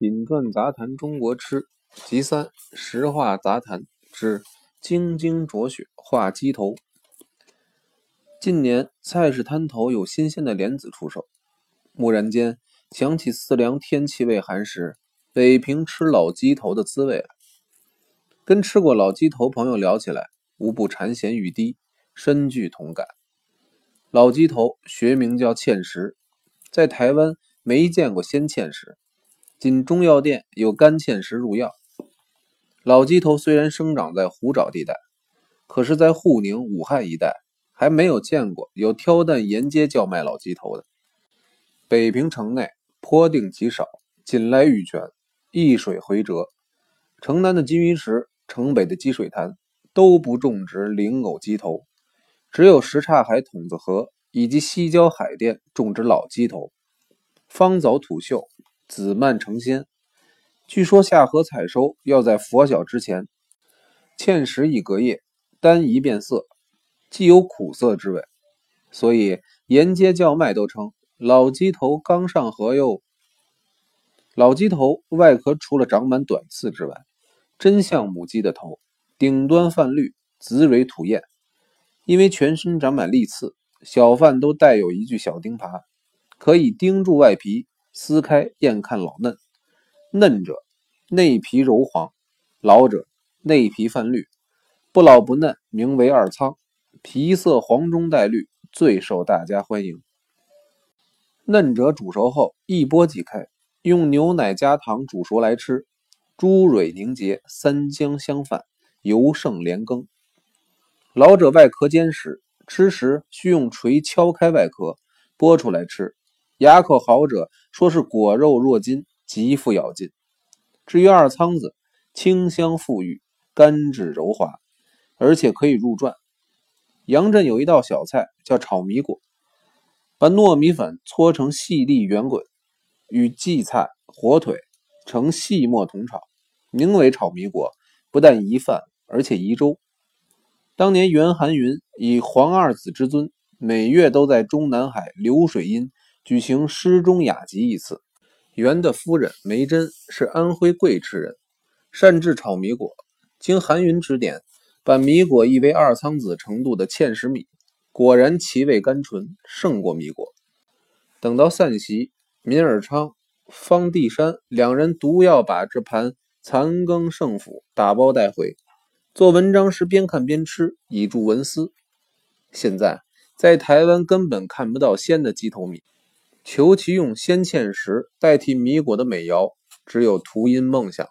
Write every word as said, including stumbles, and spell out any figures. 品传杂谈中国吃集三石化杂谈之晶晶浊血化鸡头。近年菜市摊头有新鲜的莲子出售，蓦然间想起四凉天气未寒时北平吃老鸡头的滋味来。跟吃过老鸡头朋友聊起来，无不馋涎欲滴，深具同感。老鸡头学名叫芡实，在台湾没见过鲜芡实，仅中药店有干芡实入药。老鸡头虽然生长在湖沼地带，可是在沪宁、武汉一带还没有见过有挑担沿街叫卖老鸡头的。北平城内坡定极少，锦来玉泉，一水回折，城南的金鱼池，城北的积水潭都不种植灵藕鸡头，只有什刹海筒子河以及西郊海淀种植老鸡头，芳藻吐秀，紫蔓成仙。据说下河采收要在拂晓之前。芡实一隔夜，单一变色，既有苦涩之味，所以沿街叫卖都称老鸡头刚上河哟。老鸡头外壳除了长满短刺之外，真像母鸡的头，顶端泛绿，紫蕊吐艳。因为全身长满利刺，小贩都带有一具小钉耙，可以钉住外皮，撕开验看老嫩。嫩者内皮柔黄，老者内皮泛绿，不老不嫩，名为二仓，皮色黄中带绿，最受大家欢迎。嫩者煮熟后一剥即开，用牛奶加糖煮熟来吃，猪蕊凝结，三江相泛，油胜连羹。老者外壳坚实，吃时需用锤敲开外壳，剥出来吃。牙口好者说是果肉若金，极富咬劲。至于二仓子，清香馥郁，甘脂柔滑，而且可以入馔。杨镇有一道小菜叫炒米果，把糯米粉搓成细粒圆滚，与荠菜、火腿成细末同炒，名为炒米果，不但宜饭，而且宜粥。当年袁寒云以皇二子之尊，每月都在中南海流水阴举行诗中雅集一次。袁的夫人梅珍是安徽贵池人，擅制炒米果，经寒云指点，把米果译为二仓子程度的芡实米，果然其味甘醇，胜过米果。等到散席，闵尔昌、方地山两人独要把这盘残羹剩腐打包带回，做文章时边看边吃，以助文思。现在在台湾根本看不到鲜的鸡头米，求其用鲜芡实代替米果的美肴，只有徒因梦想。